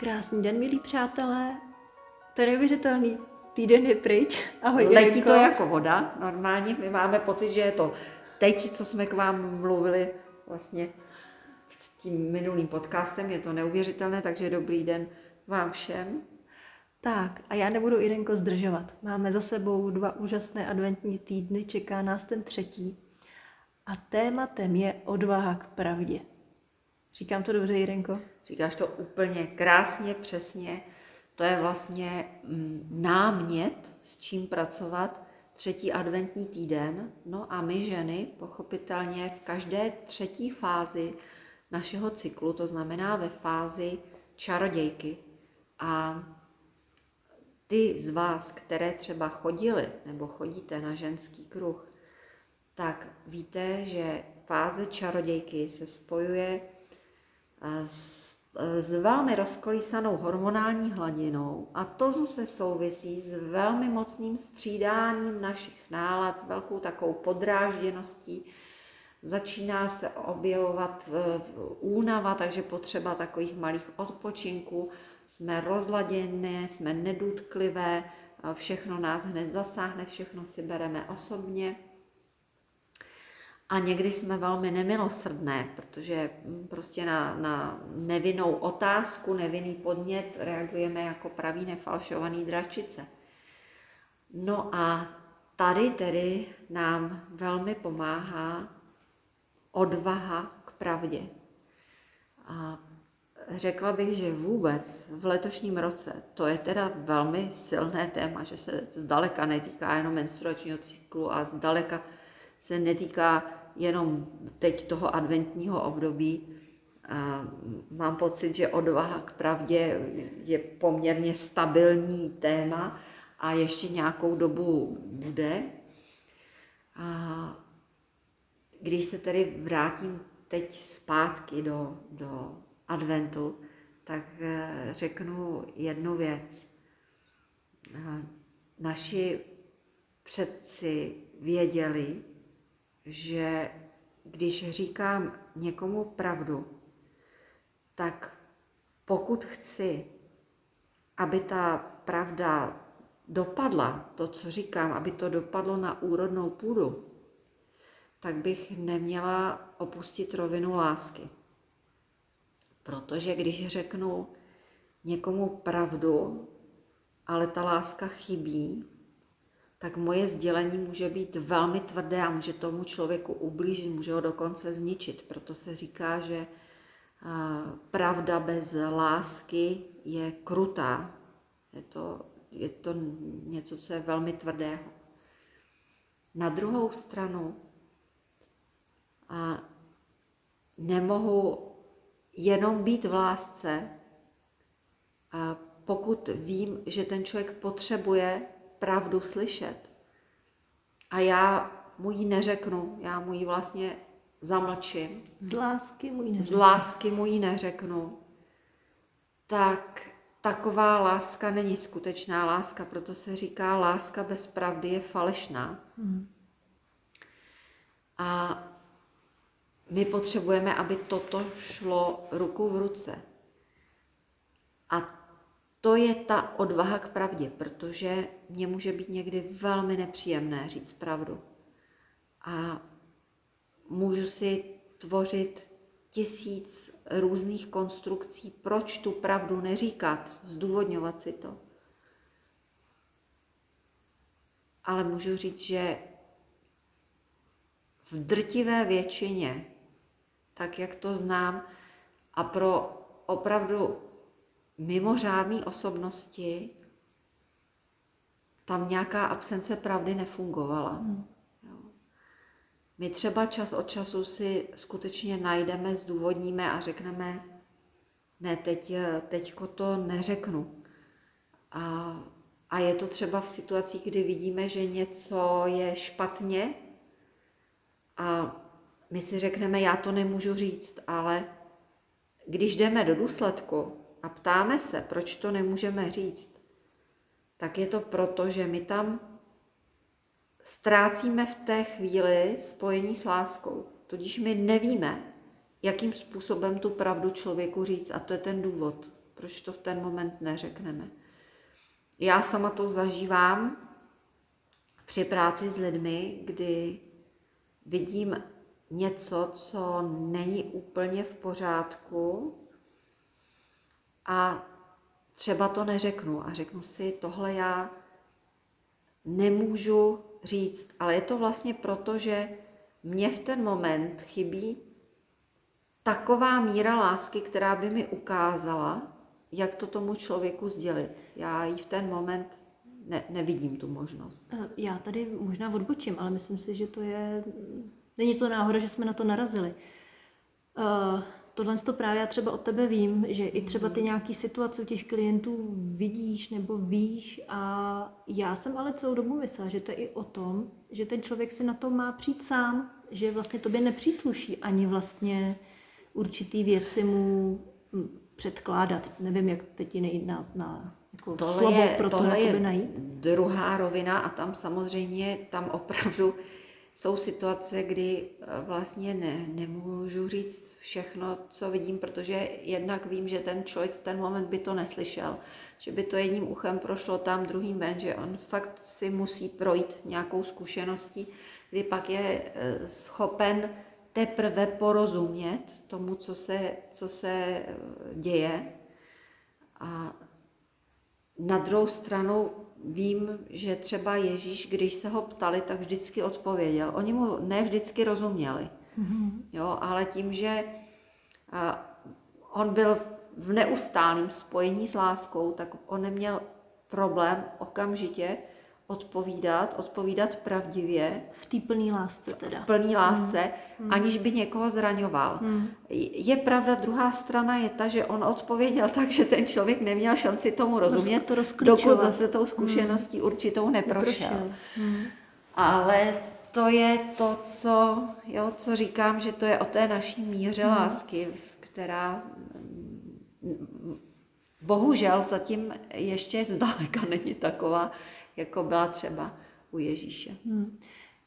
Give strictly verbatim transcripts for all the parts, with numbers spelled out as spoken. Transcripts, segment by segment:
Krásný den, milí přátelé. To je neuvěřitelný. Týden je pryč. Ahoj, Letí Jirko. To jako voda. Normálně my máme pocit, že je to teď, co jsme k vám mluvili vlastně s tím minulým podcastem. Je to neuvěřitelné, takže dobrý den vám všem. Tak a já nebudu, Irenko, zdržovat. Máme za sebou dva úžasné adventní týdny, čeká nás ten třetí. A tématem je odvaha k pravdě. Říkám to dobře, Jirenko? Říkáš to úplně krásně, přesně. To je vlastně námět, s čím pracovat třetí adventní týden. No a my ženy, pochopitelně v každé třetí fázi našeho cyklu, to znamená ve fázi čarodějky. A ty z vás, které třeba chodily nebo chodíte na ženský kruh, tak víte, že fáze čarodějky se spojuje s, s velmi rozkolísanou hormonální hladinou a to zase souvisí s velmi mocným střídáním našich nálad, s velkou takovou podrážděností. Začíná se objevovat únava, takže potřeba takových malých odpočinků. Jsme rozladěné, jsme nedůtklivé, všechno nás hned zasáhne, všechno si bereme osobně. A někdy jsme velmi nemilosrdné, protože prostě na, na nevinnou otázku, nevinný podnět reagujeme jako pravý nefalšovaný dračice. No a tady tedy nám velmi pomáhá odvaha k pravdě. A řekla bych, že vůbec v letošním roce, to je teda velmi silné téma, že se zdaleka netýká jenom menstruačního cyklu a zdaleka se netýká jenom teď toho adventního období. A mám pocit, že odvaha k pravdě je poměrně stabilní téma a ještě nějakou dobu bude. A když se tedy vrátím teď zpátky do, do adventu, tak řeknu jednu věc. Naši předci věděli, že když říkám někomu pravdu, tak pokud chci, aby ta pravda dopadla, to, co říkám, aby to dopadlo na úrodnou půdu, tak bych neměla opustit rovinu lásky. Protože když řeknu někomu pravdu, ale ta láska chybí, tak moje sdělení může být velmi tvrdé a může tomu člověku ublížit, může ho dokonce zničit. Proto se říká, že pravda bez lásky je krutá. Je to, je to něco, co je velmi tvrdého. Na druhou stranu nemohu jenom být v lásce, pokud vím, že ten člověk potřebuje pravdu slyšet. A já mu ji neřeknu, já mu ji vlastně zamlčím. Z lásky mu ji neřeknu. Z lásky mu ji neřeknu. Tak taková láska není skutečná láska, proto se říká, láska bez pravdy je falešná. Hmm. A my potřebujeme, aby toto šlo ruku v ruce. A to je ta odvaha k pravdě, protože mně může být někdy velmi nepříjemné říct pravdu. A můžu si tvořit tisíc různých konstrukcí, proč tu pravdu neříkat, zdůvodňovat si to. Ale můžu říct, že v drtivé většině, tak jak to znám, a pro opravdu mimořádné osobnosti, tam nějaká absence pravdy nefungovala. Hmm. My třeba čas od času si skutečně najdeme, zdůvodníme a řekneme, ne, teď, teďko to neřeknu. A, a je to třeba v situacích, kdy vidíme, že něco je špatně a my si řekneme, já to nemůžu říct, ale když jdeme do důsledku a ptáme se, proč to nemůžeme říct, tak je to proto, že my tam ztrácíme v té chvíli spojení s láskou. Tudíž my nevíme, jakým způsobem tu pravdu člověku říct, a to je ten důvod, Proč to v ten moment neřekneme? Já sama to zažívám při práci s lidmi, kdy vidím něco, co není úplně v pořádku a třeba to neřeknu a řeknu si, tohle já nemůžu říct, ale je to vlastně proto, že mně v ten moment chybí taková míra lásky, která by mi ukázala, jak to tomu člověku sdělit. Já ji v ten moment ne, nevidím tu možnost. Já tady možná odbočím, ale myslím si, že to je... Není to náhoda, že jsme na to narazili. Uh, tohle to právě já třeba od tebe vím, že i třeba ty nějaký situace u těch klientů vidíš nebo víš a já jsem ale celou dobu myslela, že to je i o tom, že ten člověk si na to má přijít sám, že vlastně tobě nepřísluší ani vlastně určitý věci mu předkládat. Nevím, jak teď jiný na, na jako tohle slovo je, pro to najít. Druhá rovina a tam samozřejmě, tam opravdu jsou situace, kdy vlastně ne, nemůžu říct všechno, co vidím, protože jednak vím, že ten člověk v ten moment by to neslyšel, že by to jedním uchem prošlo tam, druhým ven, že on fakt si musí projít nějakou zkušeností, kdy pak je schopen teprve porozumět tomu, co se, co se děje. A na druhou stranu vím, že třeba Ježíš, když se ho ptali, tak vždycky odpověděl. Oni mu ne vždycky rozuměli, mm-hmm. jo, ale tím, že on byl v neustálém spojení s láskou, tak on neměl problém okamžitě odpovídat, odpovídat pravdivě. V té plný lásce teda. V plný lásce, mm. aniž by někoho zraňoval. Mm. Je pravda, druhá strana je ta, že on odpověděl tak, že ten člověk neměl šanci tomu rozumět, to dokud zase tou zkušeností mm. určitou neprošel. Mm. Ale to je to, co, jo, co říkám, že to je o té naší míře mm. lásky, která... Bohužel zatím ještě zdaleka není taková, jako byla třeba u Ježíše. Hmm.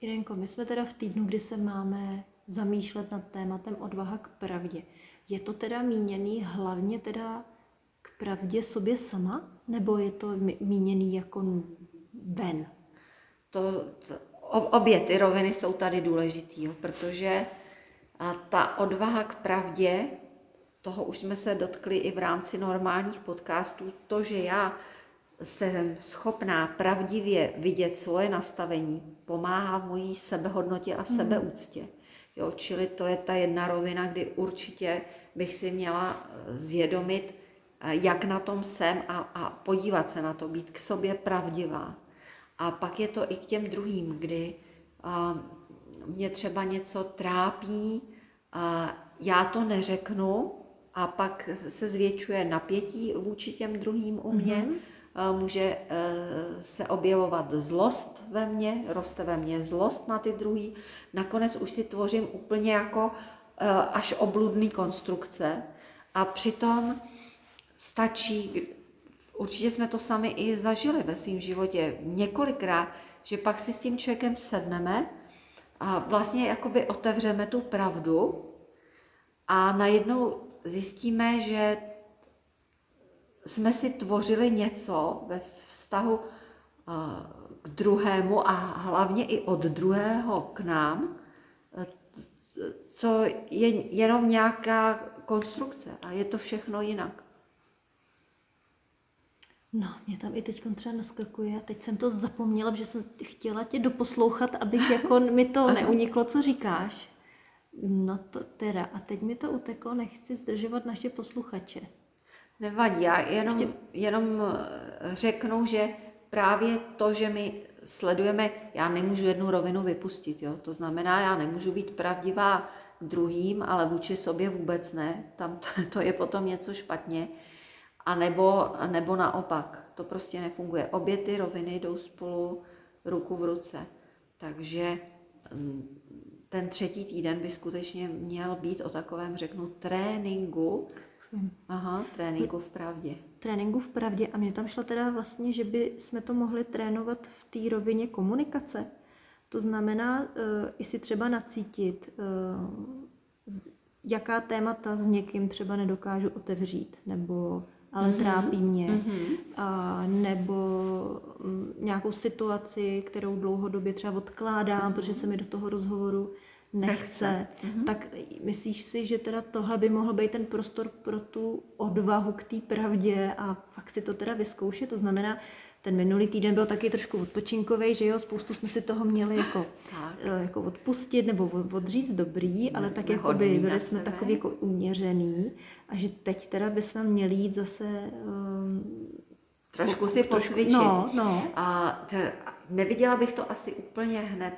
Jirenko, my jsme teda v týdnu, kdy se máme zamýšlet nad tématem odvaha k pravdě. Je to teda míněný hlavně teda k pravdě sobě sama? Nebo je to míněný jako ven? To, to, obě ty roviny jsou tady důležitý, jo, protože a ta odvaha k pravdě, toho už jsme se dotkli i v rámci normálních podcastů, to, že já jsem schopná pravdivě vidět svoje nastavení, pomáhá v mojí sebehodnotě a sebeúctě. Jo, čili to je ta jedna rovina, kdy určitě bych si měla zvědomit, jak na tom jsem a, a podívat se na to, být k sobě pravdivá. A pak je to i k těm druhým, kdy a, mě třeba něco trápí, a já to neřeknu a pak se zvětšuje napětí vůči těm druhým u mě, mm-hmm. může se objevovat zlost ve mně, roste ve mně zlost na ty druhý. Nakonec už si tvořím úplně jako až obludný konstrukce. A přitom stačí, určitě jsme to sami i zažili ve svém životě několikrát, že pak si s tím člověkem sedneme a vlastně jakoby otevřeme tu pravdu a najednou zjistíme, že jsme si tvořili něco ve vztahu k druhému a hlavně i od druhého k nám, co je jenom nějaká konstrukce a je to všechno jinak. No, mě tam i teď třeba naskakuje a teď jsem to zapomněla, že jsem chtěla tě doposlouchat, abych jako mi to neuniklo, co říkáš. No to teda, a teď mi to uteklo, nechci zdržovat naše posluchače. Nevadí, já jenom, Ještě... jenom řeknu, že právě to, že my sledujeme, já nemůžu jednu rovinu vypustit, jo? To znamená, já nemůžu být pravdivá druhým, ale vůči sobě vůbec ne, tam to, to je potom něco špatně, a nebo, nebo naopak, to prostě nefunguje. Obě ty roviny jdou spolu ruku v ruce, takže ten třetí týden by skutečně měl být o takovém, řeknu, tréninku, Aha, tréninku v pravdě. Tréninku v pravdě a mě tam šlo teda vlastně, že by jsme to mohli trénovat v té rovině komunikace. To znamená, i si třeba nacítit, jaká témata s někým třeba nedokážu otevřít, nebo ale mm-hmm. trápí mě. Mm-hmm. A nebo m, nějakou situaci, kterou dlouhodobě třeba odkládám, mm-hmm. protože se mi do toho rozhovoru nechce. Mm-hmm. Tak myslíš si, že teda tohle by mohl být ten prostor pro tu odvahu k té pravdě a fakt si to teda vyzkoušet? To znamená, ten minulý týden byl taky trošku odpočinkovej, že jo, spoustu jsme si toho měli jako, jako odpustit nebo odříct dobrý, ale tak jako by byli jsme takový jako uměřený a že teď teda bychom měli jít zase um, trošku si posvědčit. No, no. A t- neviděla bych to asi úplně hned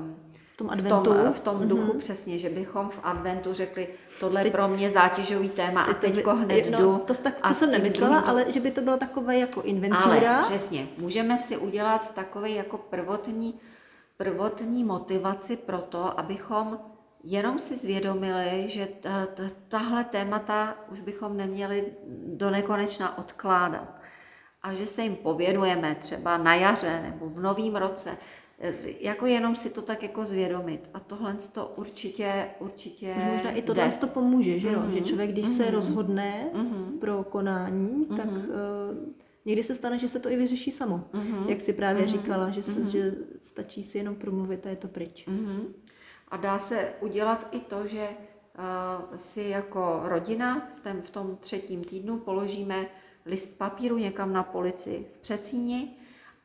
um, v tom adventu, v tom, v tom duchu mm-hmm. přesně, že bychom v adventu řekli, tohle teď, pro mě zátěžový téma teď a teďko hned no, jdu. To, tak, to jsem nemyslela, to... ale že by to byla takové jako inventura. Ale přesně, můžeme si udělat takový jako prvotní, prvotní motivaci pro to, abychom jenom si zvědomili, že tahle témata už bychom neměli do nekonečna odkládat. A že se jim pověnujeme třeba na jaře nebo v novém roce, jako jenom si to tak jako zvědomit. A tohle to určitě, určitě už možná i tohle to pomůže, že jo? Mm-hmm. Že člověk, když mm-hmm. se rozhodne mm-hmm. pro konání, mm-hmm. tak uh, někdy se stane, že se to i vyřeší samo. Mm-hmm. Jak si právě mm-hmm. říkala, že, se, mm-hmm. že stačí si jenom promluvit a je to pryč. Mm-hmm. A dá se udělat i to, že uh, si jako rodina v, ten, v tom třetím týdnu položíme list papíru někam na polici v předsíni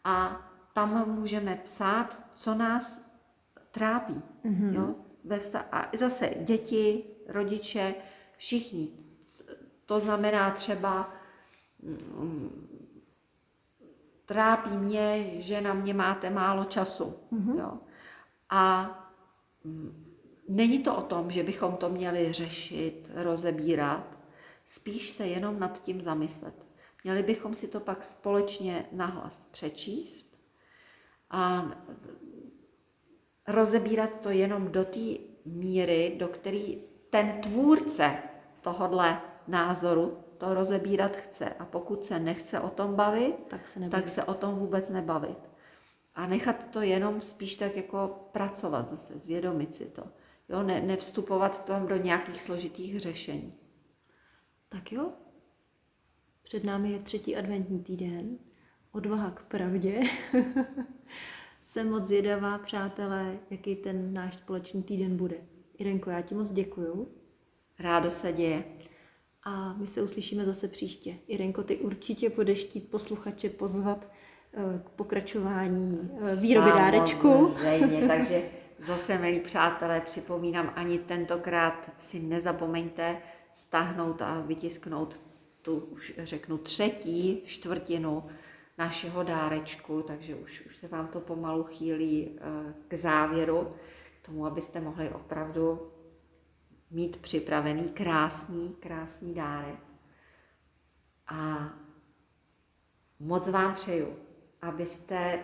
a tam můžeme psát, co nás trápí. Mm-hmm. Jo? A zase děti, rodiče, všichni. To znamená třeba, trápí mě, že na mě máte málo času. Mm-hmm. Jo? A není to o tom, že bychom to měli řešit, rozebírat. Spíš se jenom nad tím zamyslet. Měli bychom si to pak společně nahlas přečíst a rozebírat to jenom do té míry, do které ten tvůrce tohodle názoru to rozebírat chce. A pokud se nechce o tom bavit, tak se, tak se o tom vůbec nebavit. A nechat to jenom spíš tak jako pracovat zase, zvědomit si to. Jo, ne, nevstupovat tam do nějakých složitých řešení. Tak jo, před námi je třetí adventní týden. Odvaha k pravdě. Jsem moc zvědavá, přátelé, jaký ten náš společný týden bude. Irenko, já ti moc děkuju. Rádo se děje. A my se uslyšíme zase příště. Irenko, ty určitě budeš chtít posluchače pozvat k pokračování výroby dárečku. Samozřejmě, takže zase, milí přátelé, připomínám, ani tentokrát si nezapomeňte stáhnout a vytisknout tu, už řeknu, třetí čtvrtinu našeho dárečku, takže už, už se vám to pomalu chýlí k závěru, k tomu, abyste mohli opravdu mít připravený krásný, krásný dárek. A moc vám přeju, abyste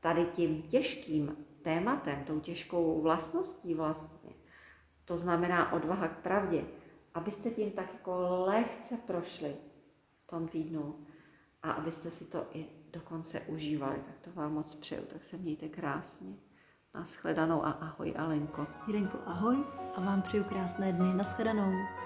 tady tím těžkým tématem, tou těžkou vlastností vlastně, to znamená odvaha k pravdě, abyste tím tak jako lehce prošli v tom týdnu, a abyste si to i dokonce užívali, tak to vám moc přeju. Tak se mějte krásně. Naschledanou a ahoj, Alenko. Jirenko, ahoj a vám přeju krásné dny. Naschledanou.